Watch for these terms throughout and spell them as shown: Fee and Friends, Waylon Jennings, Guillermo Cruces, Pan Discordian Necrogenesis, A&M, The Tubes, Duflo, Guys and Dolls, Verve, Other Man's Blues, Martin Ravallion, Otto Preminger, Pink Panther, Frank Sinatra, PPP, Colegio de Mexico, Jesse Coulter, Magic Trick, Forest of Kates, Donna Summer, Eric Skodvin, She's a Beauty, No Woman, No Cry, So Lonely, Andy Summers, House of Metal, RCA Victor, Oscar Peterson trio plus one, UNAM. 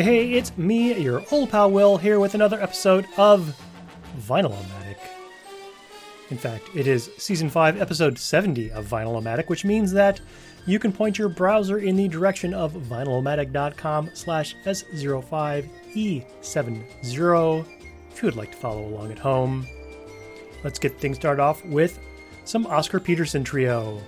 Hey, it's me, your old pal Will, here with another episode of Vinyl-o-matic. In fact, it is Season 5, Episode 70 of Vinyl-o-matic, which means that you can point your browser in the direction of vinyl-o-matic.com/S05E70 if you would like to follow along at home. Let's get things started off with some Oscar Peterson Trio.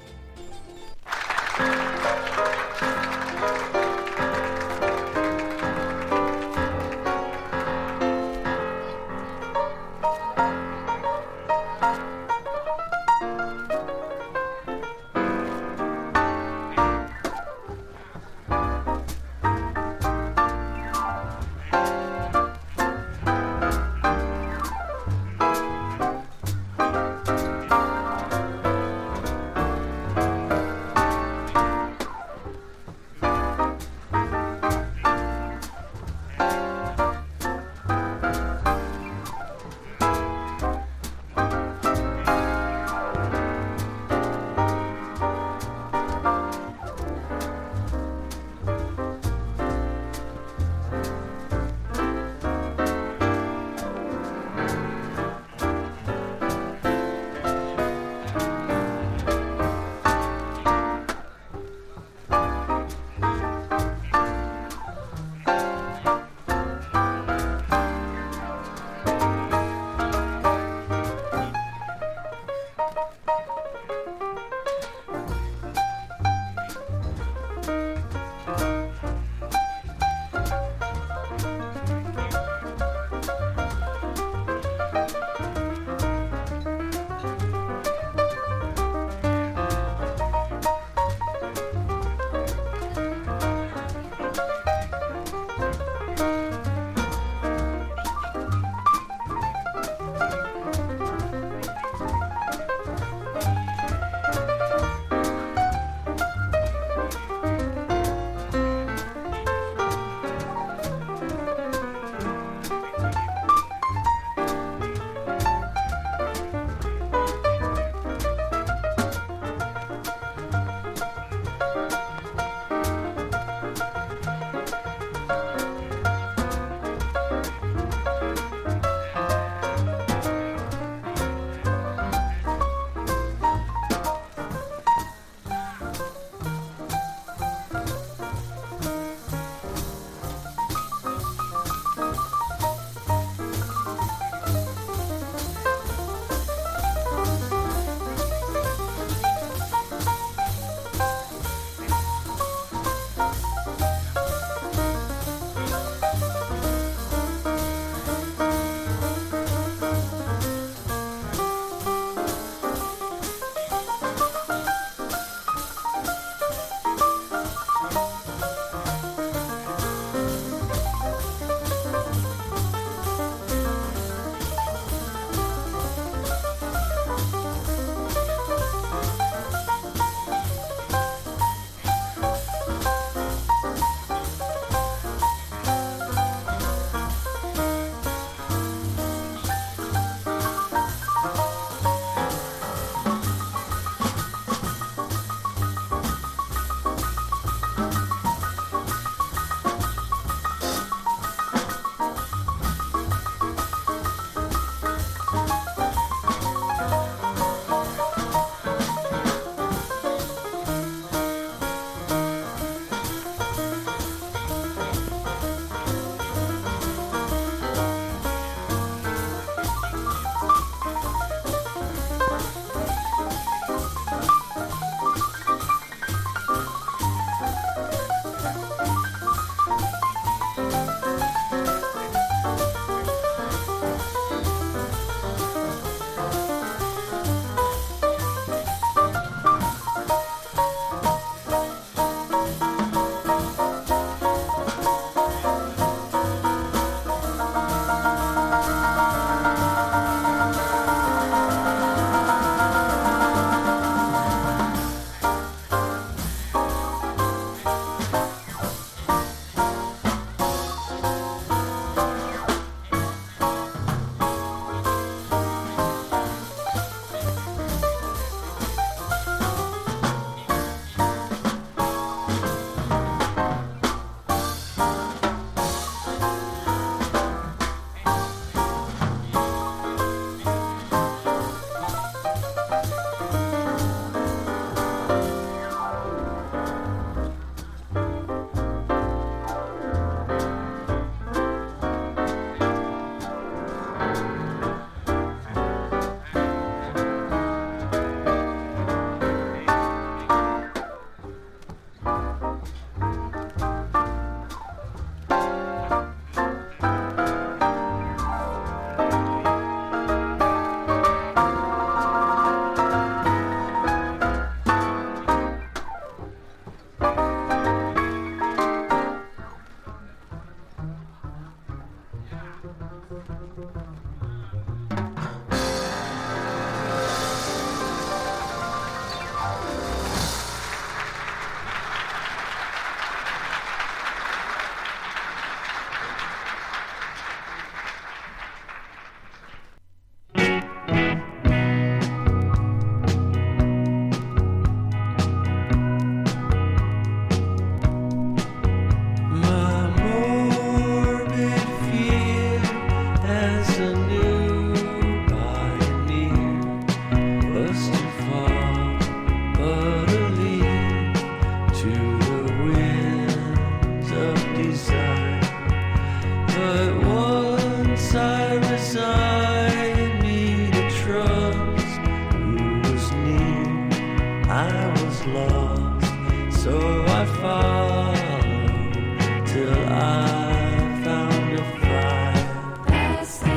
I was lost, so I followed till I found your fire.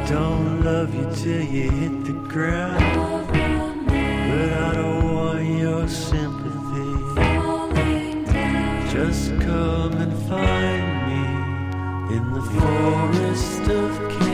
They don't love you till you hit the ground, but I don't want your sympathy. Just come and find me in the forest of Kates.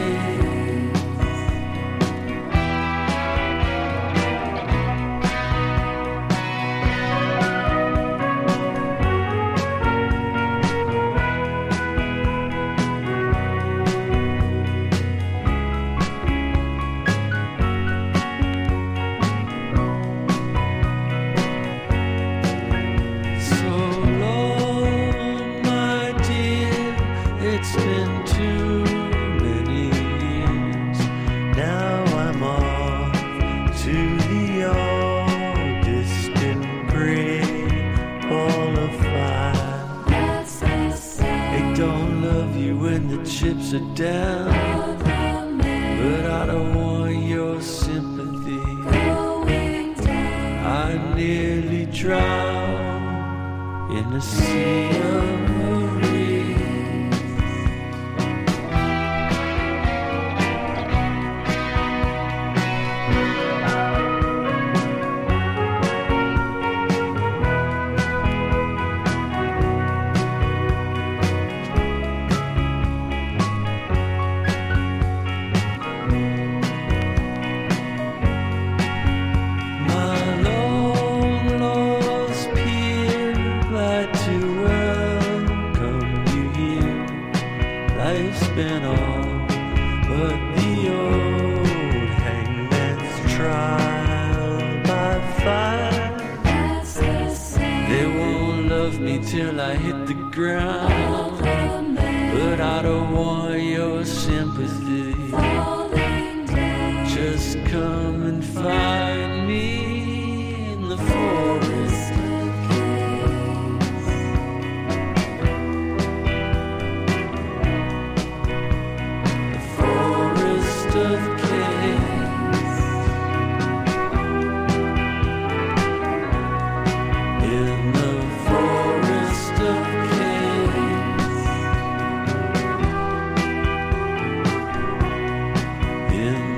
In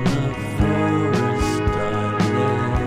the forest I live.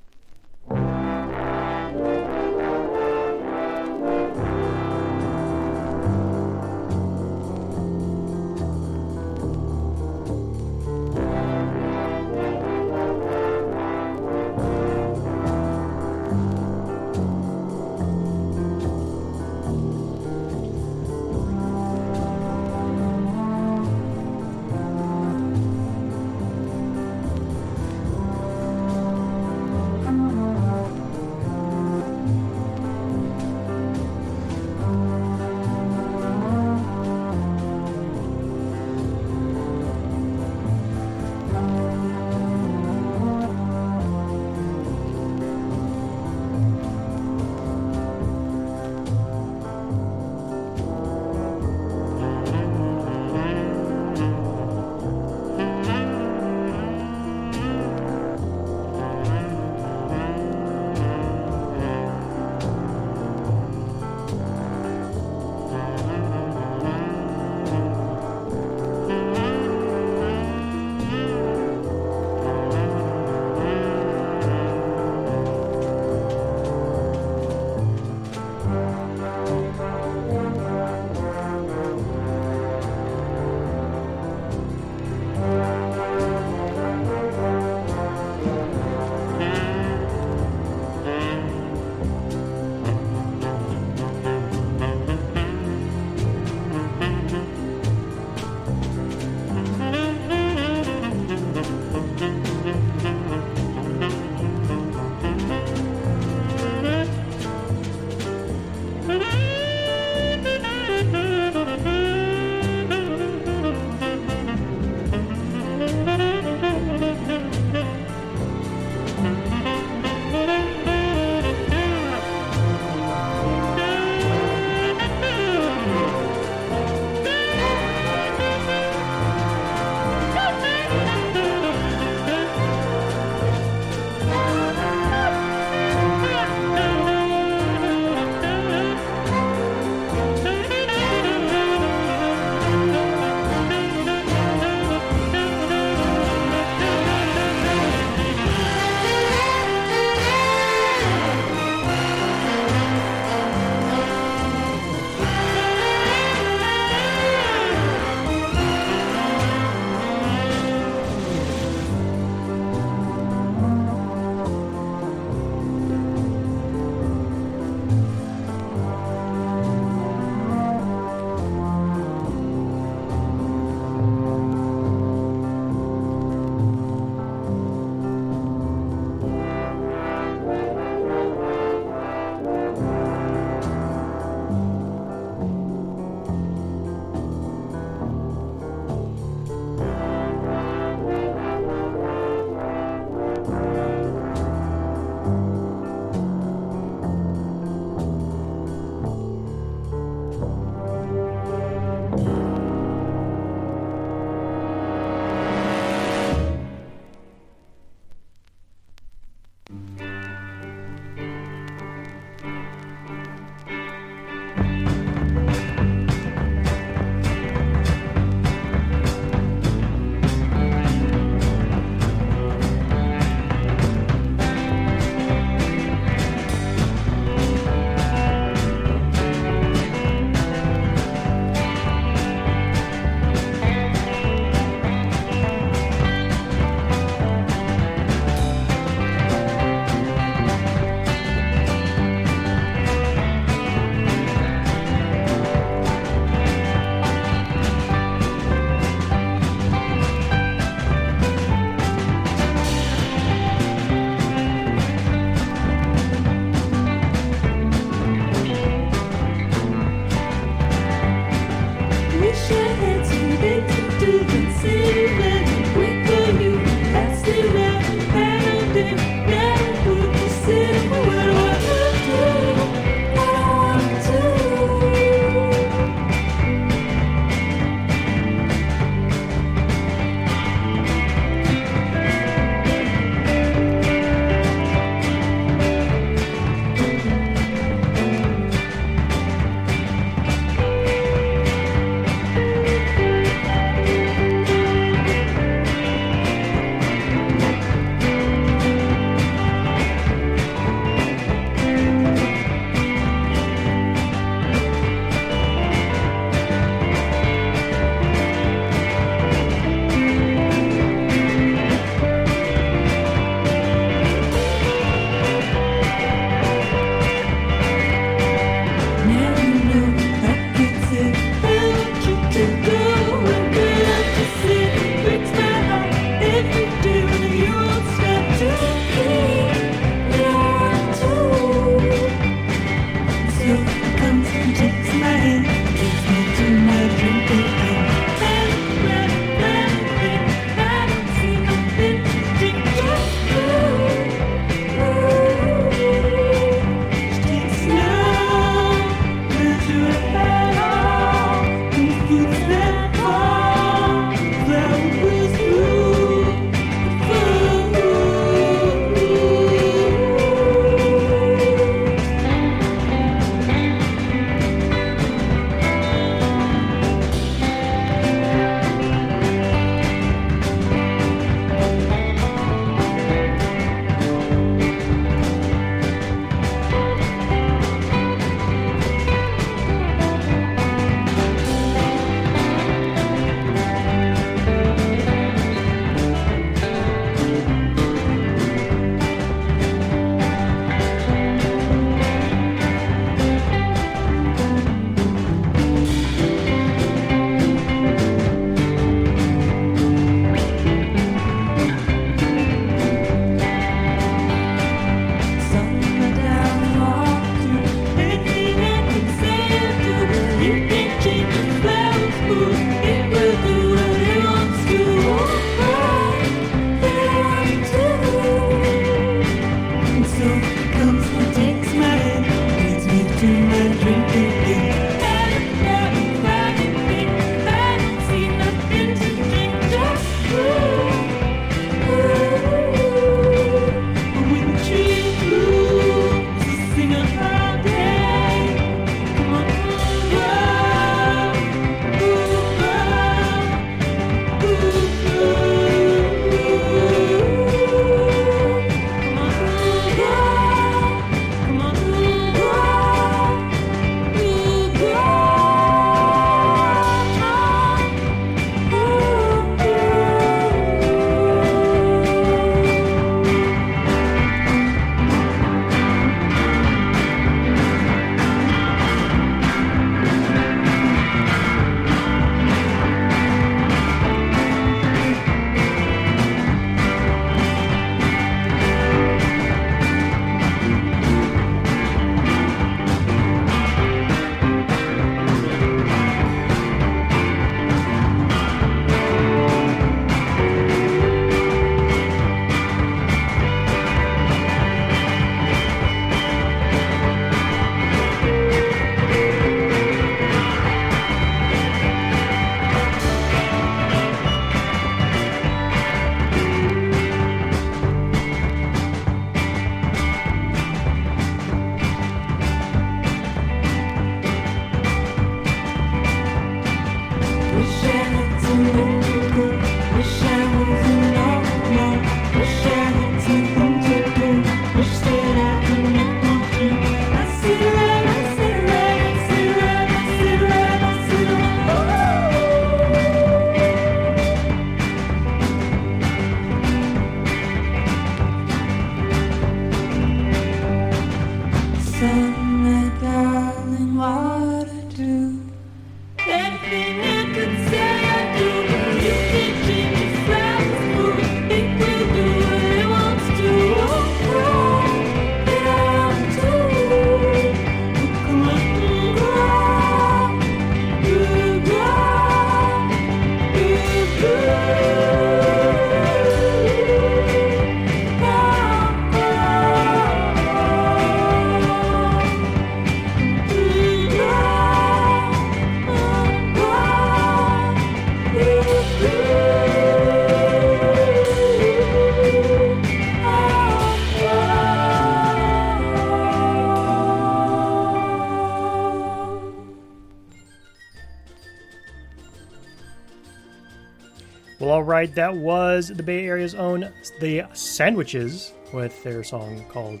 Right, that was the Bay Area's own The Sandwiches with their song called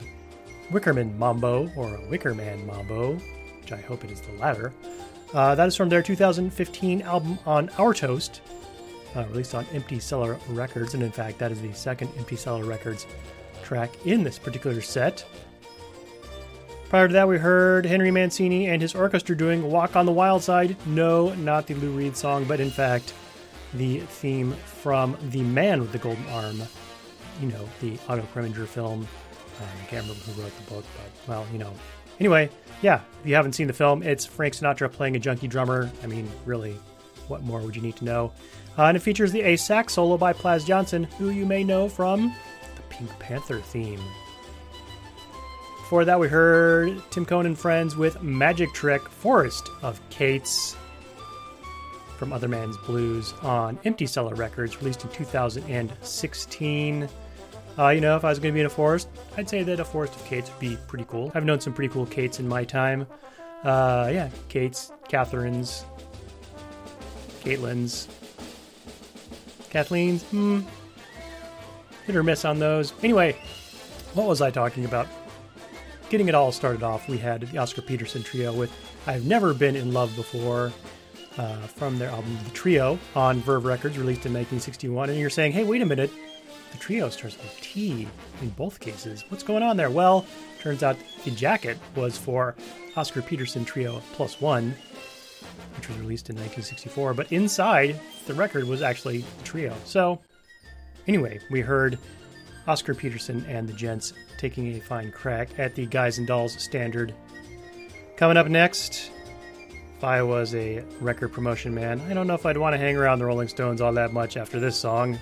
Wicker Man Mambo, or Wicker Man Mambo, which I hope it is the latter. That is from their 2015 album On Our Toast, released on Empty Cellar Records, and in fact that is the second Empty Cellar Records track in this particular set. Prior to that we heard Henry Mancini and his orchestra doing Walk on the Wild Side. No, not the Lou Reed song, but in fact the theme from The Man with the Golden Arm, you know, the Otto Preminger film. I can't remember who wrote the book, but, well, you know. Anyway, yeah, if you haven't seen the film, it's Frank Sinatra playing a junkie drummer. I mean, really, what more would you need to know? And it features the ace sax solo by Plas Johnson, who you may know from the Pink Panther theme. Before that, we heard Tim Cohn and Friends with Magic Trick, Forest of Kates, from Other Man's Blues on Empty Cellar Records, released in 2016. You know, if I was going to be in a forest, I'd say that a Forest of Kates would be pretty cool. I've known some pretty cool Kates in my time. Yeah, Kates, Catherines, Caitlins, Kathleens. Hit or miss on those. Anyway, what was I talking about? Getting it all started off, we had the Oscar Peterson trio with I've Never Been in Love Before, from their album The Trio on Verve Records, released in 1961. And you're saying, hey, wait a minute, The Trio starts with T in both cases. What's going on there? Well, turns out the jacket was for Oscar Peterson Trio Plus One, which was released in 1964. But inside, the record was actually The Trio. So anyway, we heard Oscar Peterson and the gents taking a fine crack at the Guys and Dolls standard. Coming up next, if I was a record promotion man, I don't know if I'd want to hang around the Rolling Stones all that much after this song.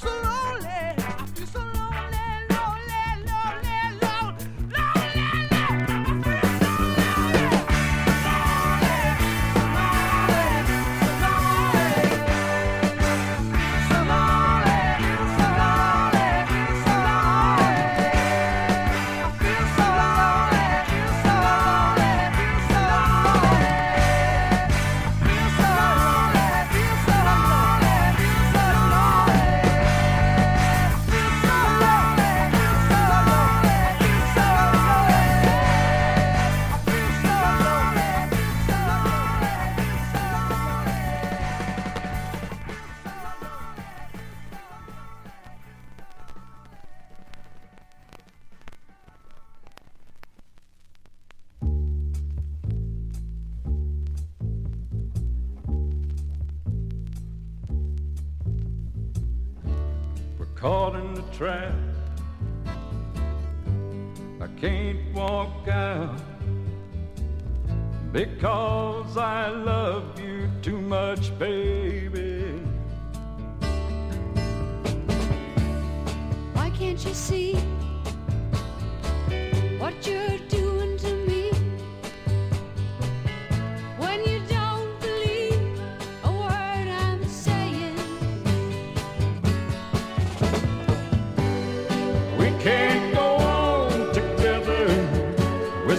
so lonely, I feel so lonely, lonely, lonely, lonely, lonely, lonely, caught in the trap, I can't walk out, because I love you too much, baby. Why can't you see what you're doing to me? When you don't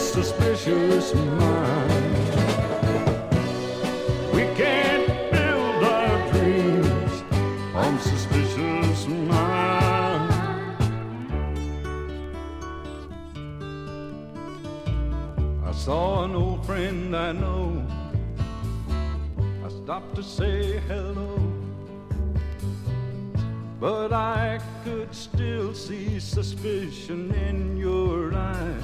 suspicious minds. We can't build our dreams on suspicious minds. I saw an old friend I know. I stopped to say hello, but I could still see suspicion in your eyes.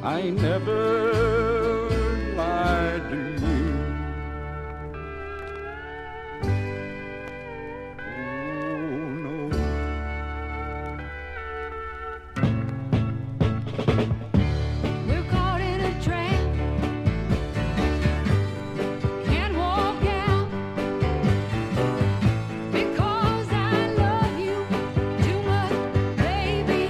I never lied to you. Oh, no. We're caught in a trap, can't walk out, because I love you too much, baby.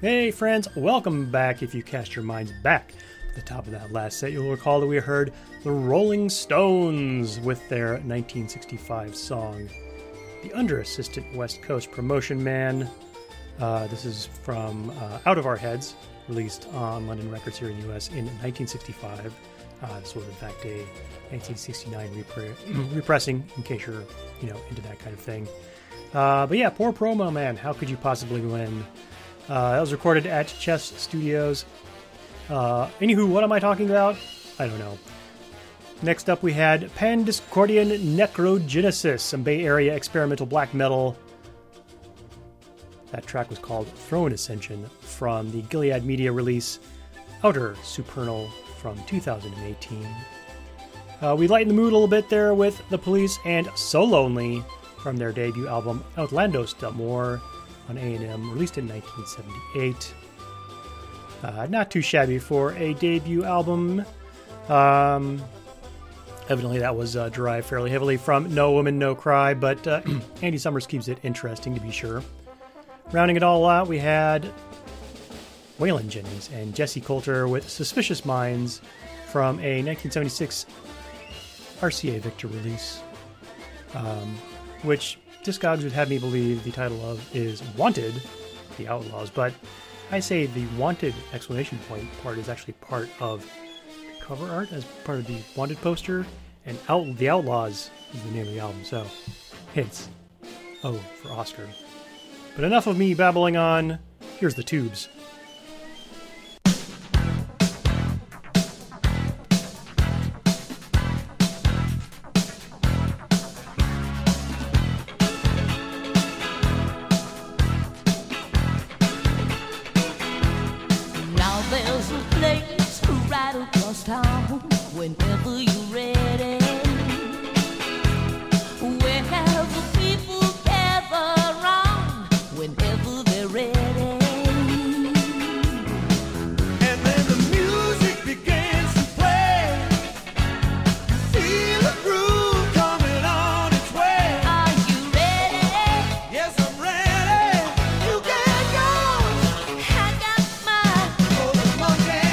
Hey friends, welcome back. If you cast your minds back at the top of that last set, you'll recall that we heard the Rolling Stones with their 1965 song, The Under-Assistant West Coast Promotion Man. This is from Out of Our Heads, released on London Records here in the U.S. in 1965. This was, in fact, a 1969 repressing, in case you're, into that kind of thing. But yeah, poor promo, man. How could you possibly win? That was recorded at Chess Studios. Anywho, what am I talking about? I don't know. Next up, we had Pan Discordian Necrogenesis, some Bay Area experimental black metal. That track was called Throne Ascension, from the Gilead Media release Outer Supernal from 2018. We lighten the mood a little bit there with The Police and So Lonely from their debut album Outlandos d'Amour on A&M, released in 1978. Not too shabby for a debut album. Evidently that was derived fairly heavily from No Woman, No Cry, but Andy Summers keeps it interesting, to be sure. Rounding it all out, we had Waylon Jennings and Jesse Coulter with Suspicious Minds from a 1976 RCA Victor release, which Discogs would have me believe the title of is Wanted, The Outlaws, but I say the Wanted exclamation point part is actually part of cover art as part of the Wanted poster, and The Outlaws is the name of the album, so hints. Oh, for Oscar. But enough of me babbling on. Here's The Tubes. Whenever you're ready, wherever people gather around, whenever they're ready. And then the music begins to play. You feel a groove coming on its way. Are you ready? Yes, I'm ready. You can go. I got mine. Oh, the monkey time.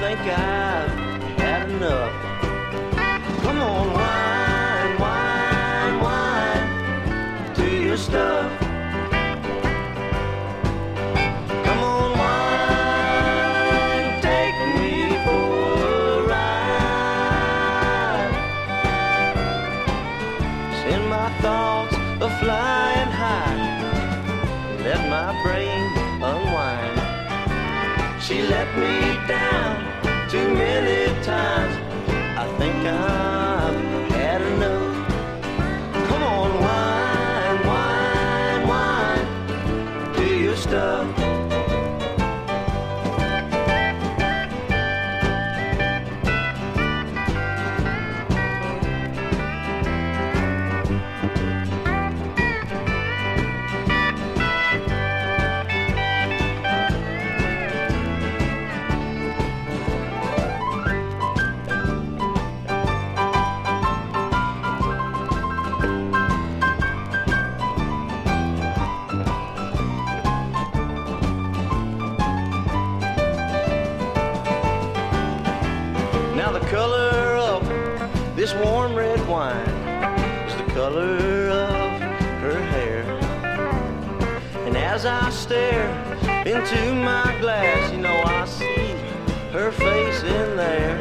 I think I've had enough. Come on, wine, wine, wine, do your stuff. She let me down too many times. I think I've had enough. Come on, wine, wine, wine, do your stuff. This warm red wine is the color of her hair. And as I stare into my glass, you know I see her face in there.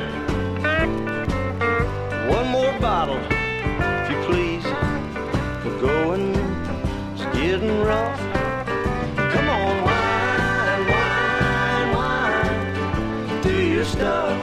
One more bottle, if you please. We're going, it's getting rough. Come on, wine, wine, wine, do your stuff.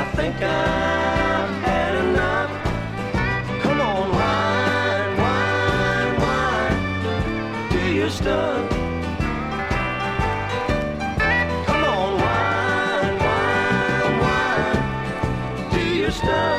I think I've had enough. Come on, wine, wine, wine, do your stuff. Come on, wine, wine, wine, do your stuff.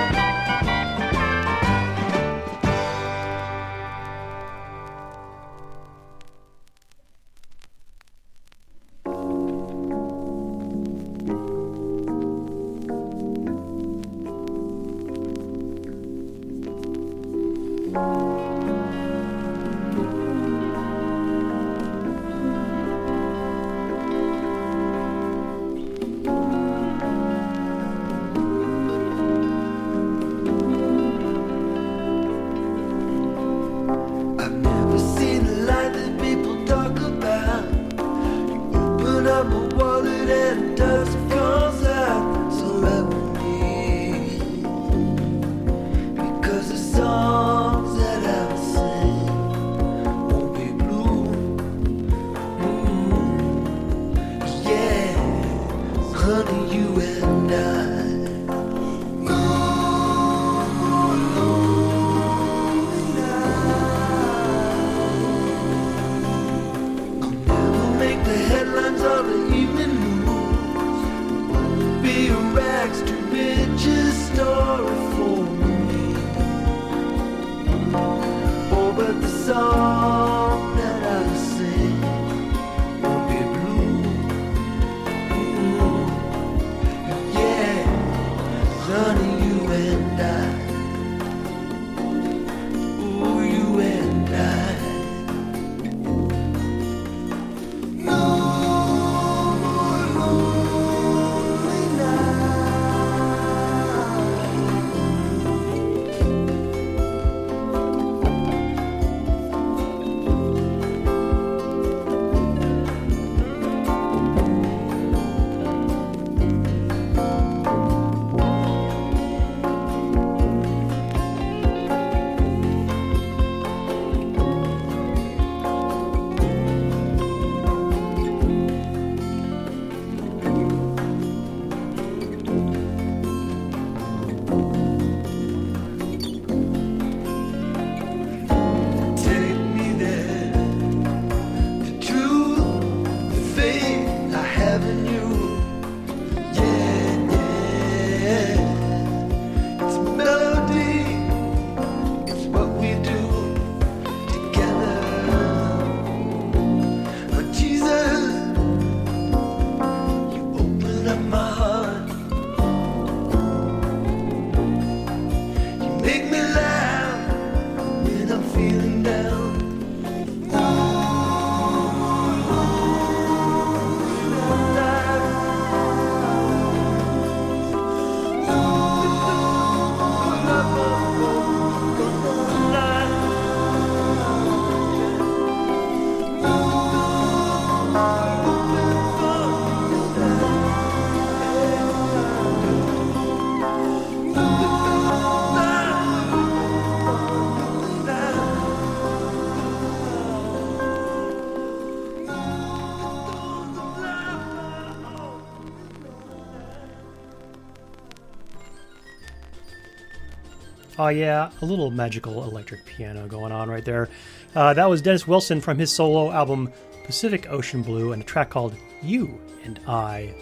Yeah, a little magical electric piano going on right there. That was Dennis Wilson from his solo album Pacific Ocean Blue and a track called You and I,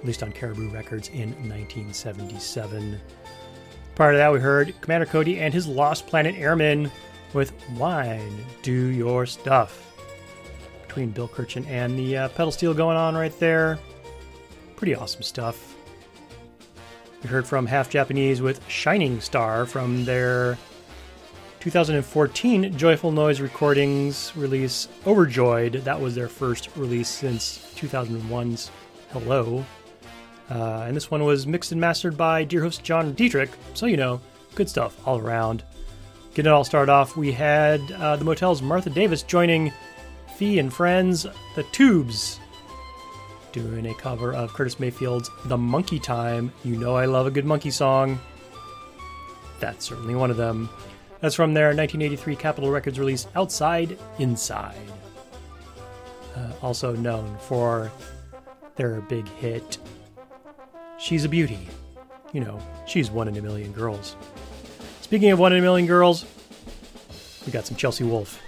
released on Caribou Records in 1977. Prior to that, we heard Commander Cody and his Lost Planet Airmen with Wine, Do Your Stuff. Between Bill Kirchen and the pedal steel going on right there. Pretty awesome stuff. We heard from Half Japanese with Shining Star from their 2014 Joyful Noise Recordings release Overjoyed. That was their first release since 2001's Hello. And this one was mixed and mastered by dear host John Dietrich. So, you know, good stuff all around. Getting it all started off, we had the Motel's Martha Davis joining Fee and Friends, The Tubes, doing a cover of Curtis Mayfield's The Monkey Time. You know I love a good monkey song. That's certainly one of them. That's from their 1983 Capitol Records release Outside Inside. Also known for their big hit She's a Beauty. You know, she's one in a million girls. Speaking of one in a million girls, we got some Chelsea Wolfe.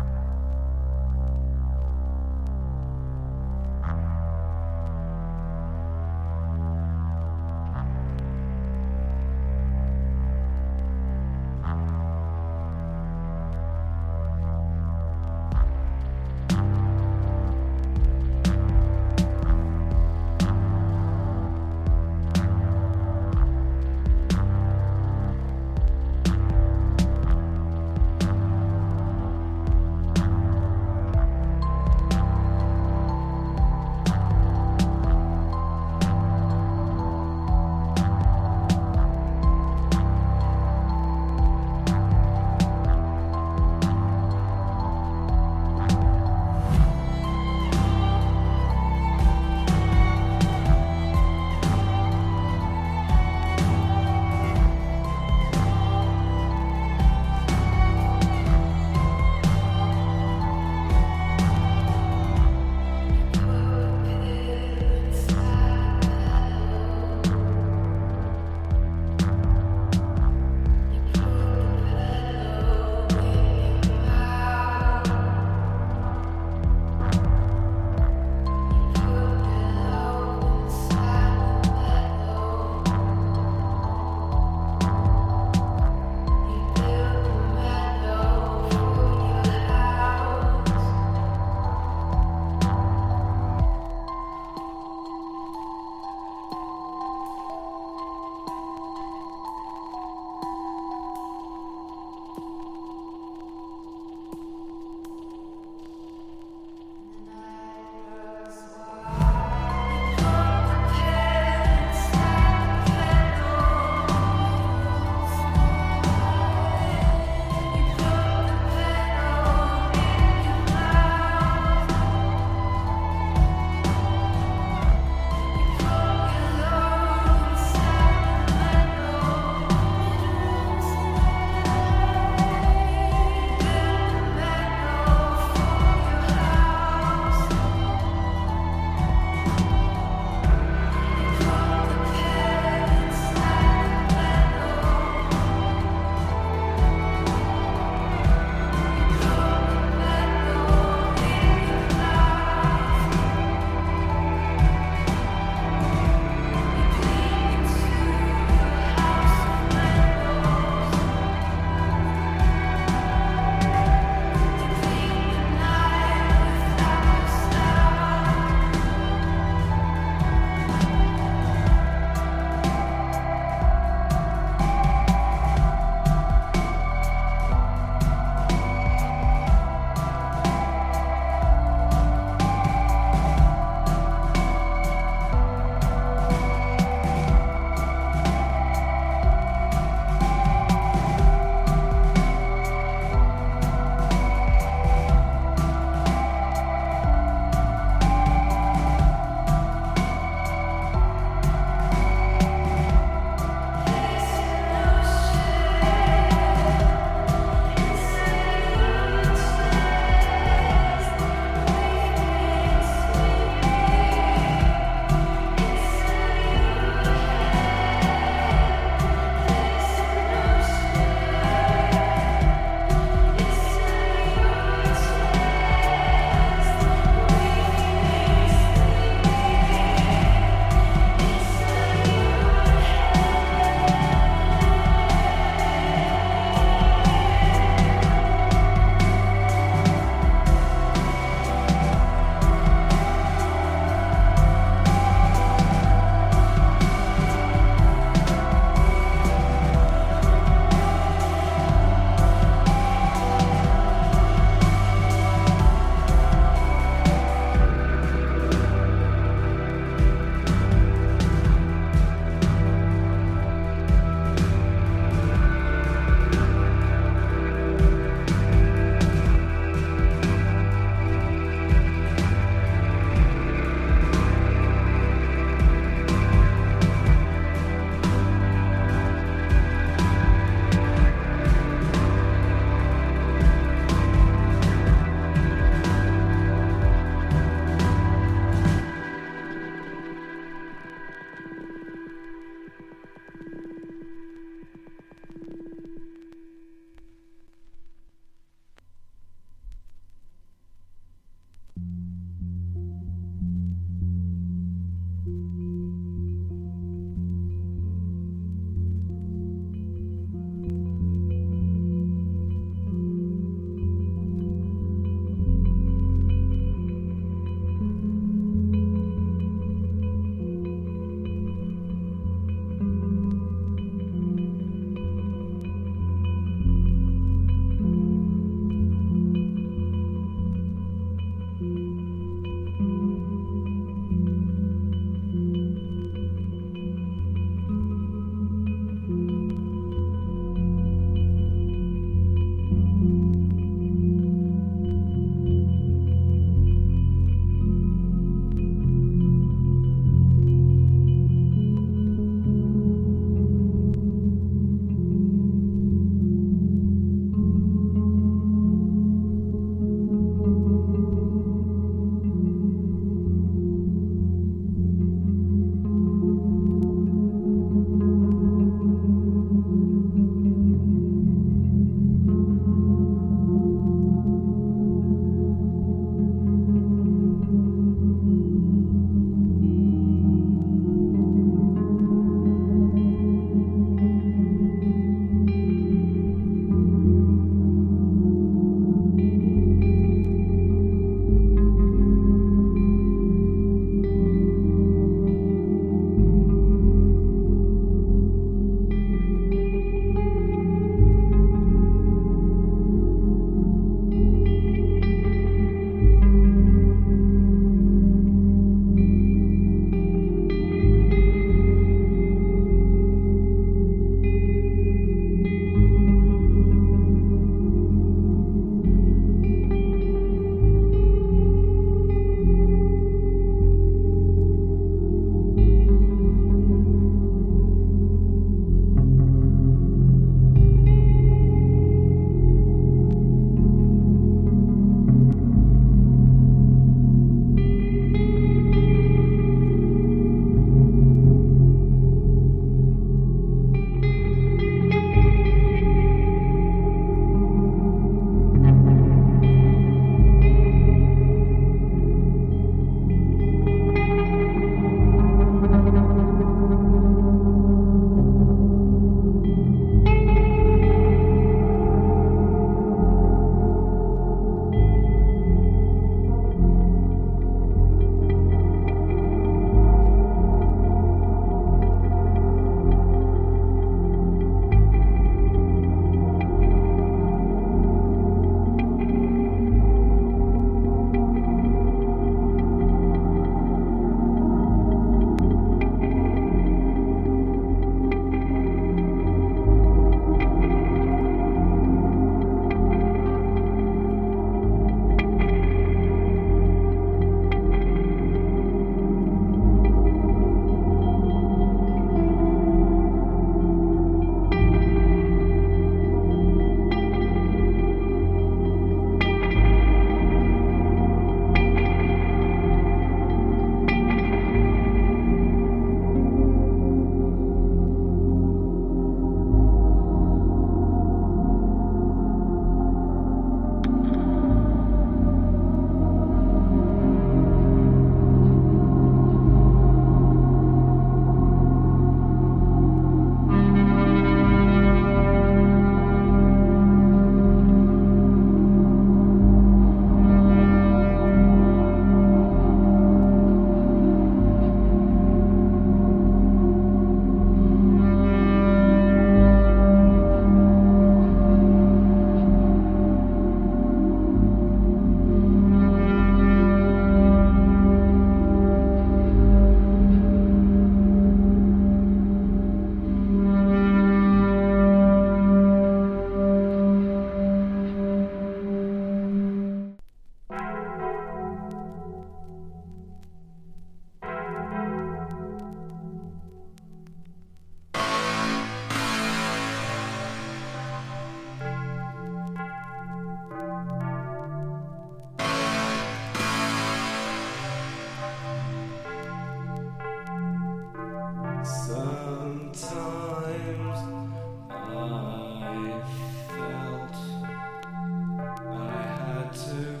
back to where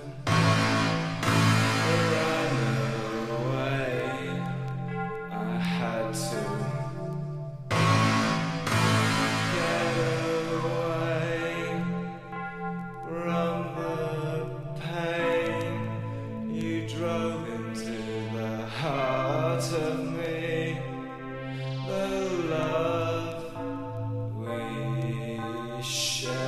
I knew the way I had to get away from the pain you drove into the heart of me, the love we shared.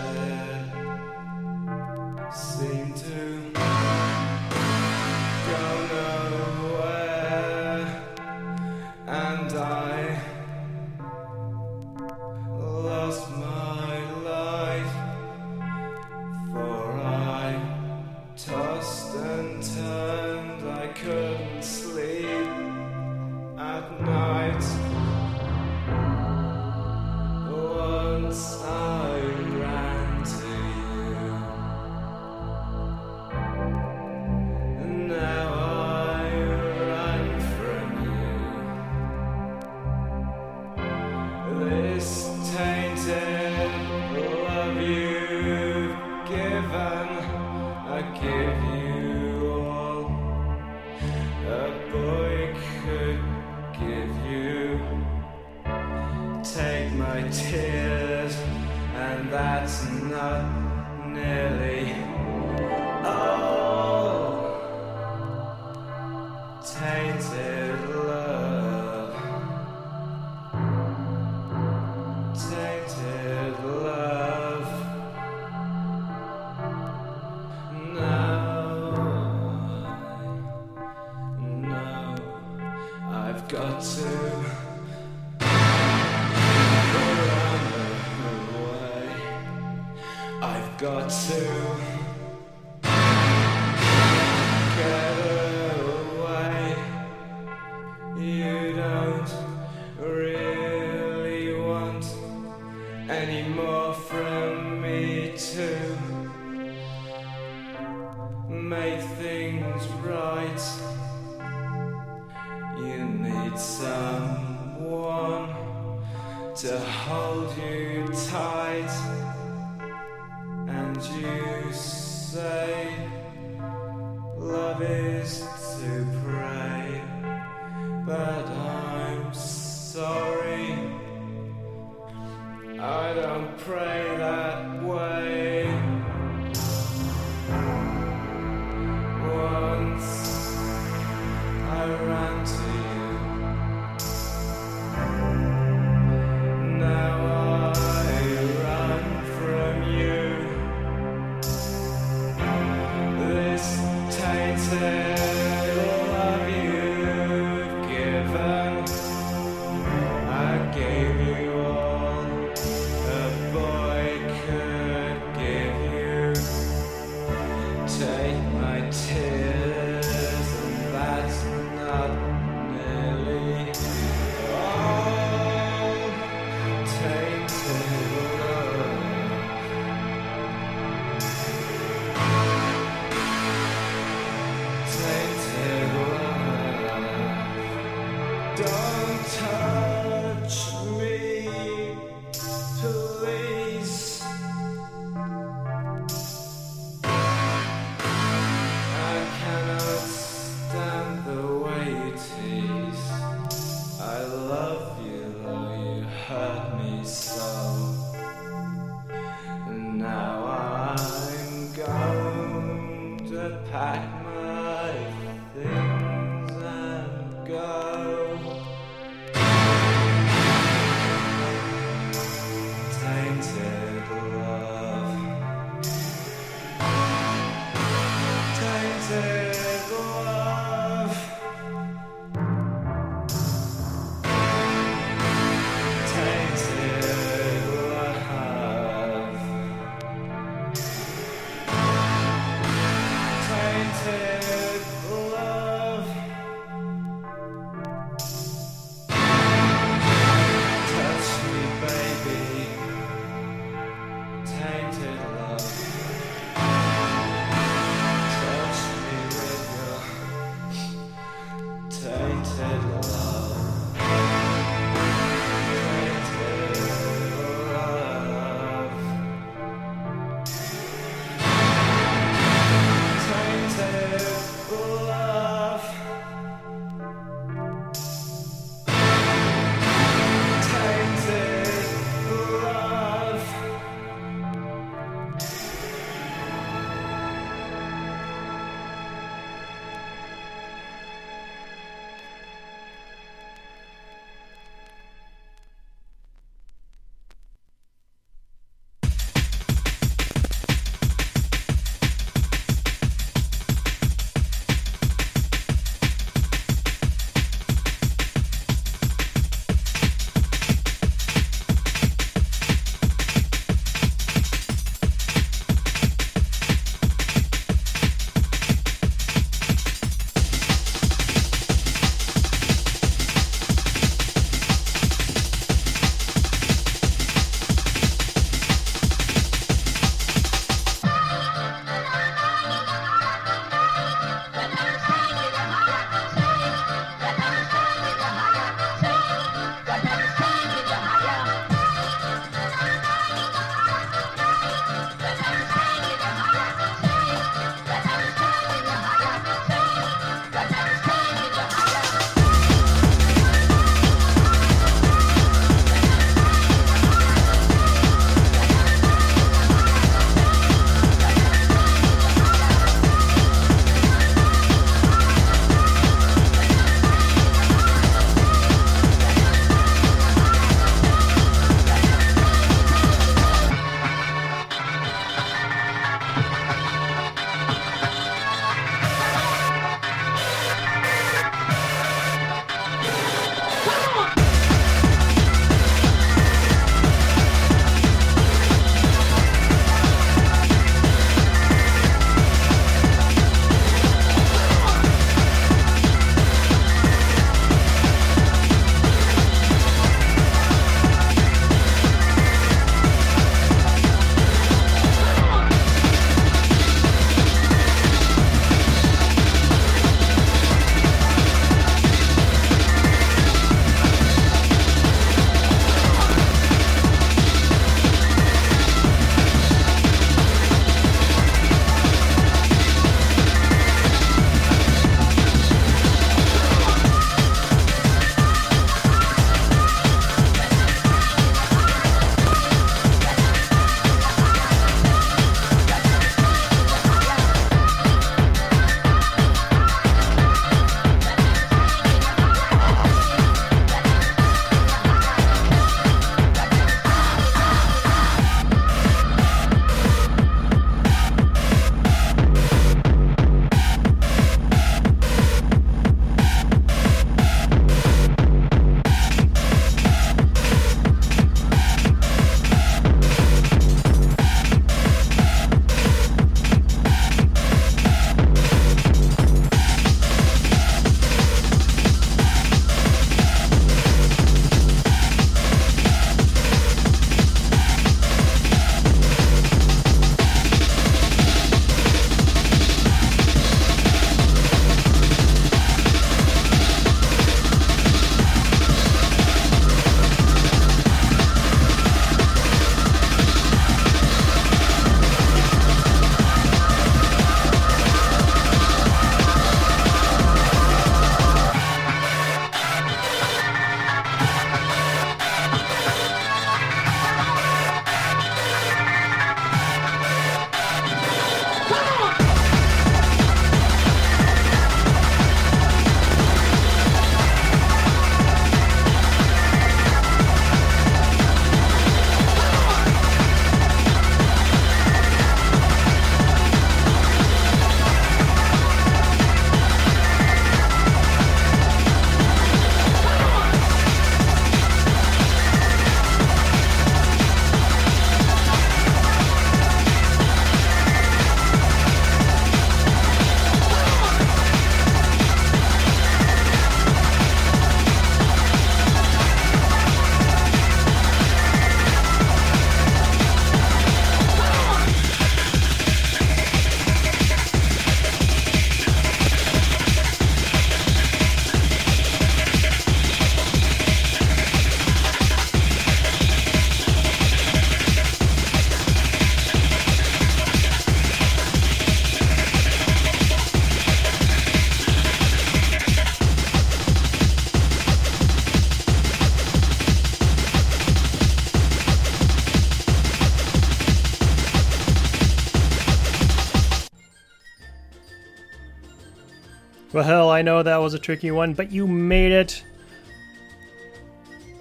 Well, hell, I know that was a tricky one, but you made it.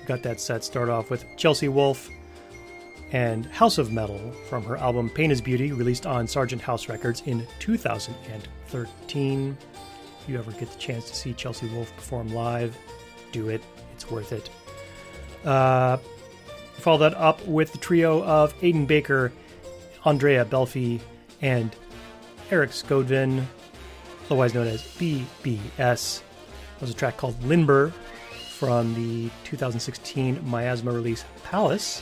Got that set start off with Chelsea Wolfe and House of Metal from her album Pain is Beauty, released on Sargent House Records in 2013. If you ever get the chance to see Chelsea Wolfe perform live, do it. It's worth it. Follow that up with the trio of Aidan Baker, Andrea Belfi, and Eric Skodvin, otherwise known as BBS. There was a track called Limber from the 2016 Miasma release Palace.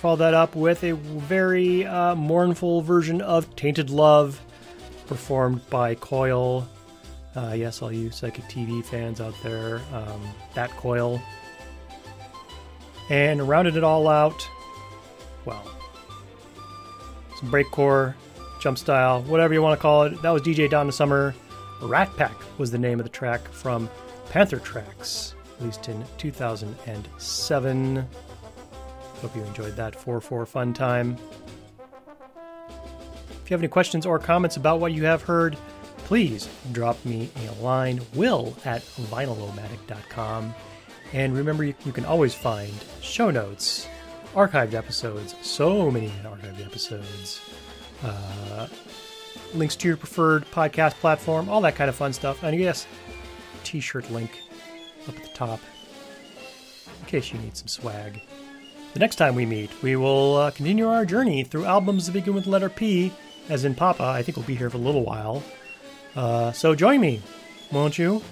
Follow that up with a very mournful version of Tainted Love, performed by Coil. Yes, all you psychic TV fans out there, that Coil. And rounded it all out, well, some breakcore, jump style, whatever you want to call it. That was DJ Donna Summer. Rat Pack was the name of the track from Panther Tracks, released in 2007. Hope you enjoyed that 4-4 fun time. If you have any questions or comments about what you have heard, please drop me a line, will@vinylomatic.com. And remember, you can always find show notes, archived episodes, so many archived episodes, links to your preferred podcast platform, all that kind of fun stuff. And yes, t-shirt link up at the top in case you need some swag. The next time we meet, we will continue our journey through albums that begin with the letter P, as in Papa. I think we'll be here for a little while. So join me, won't you?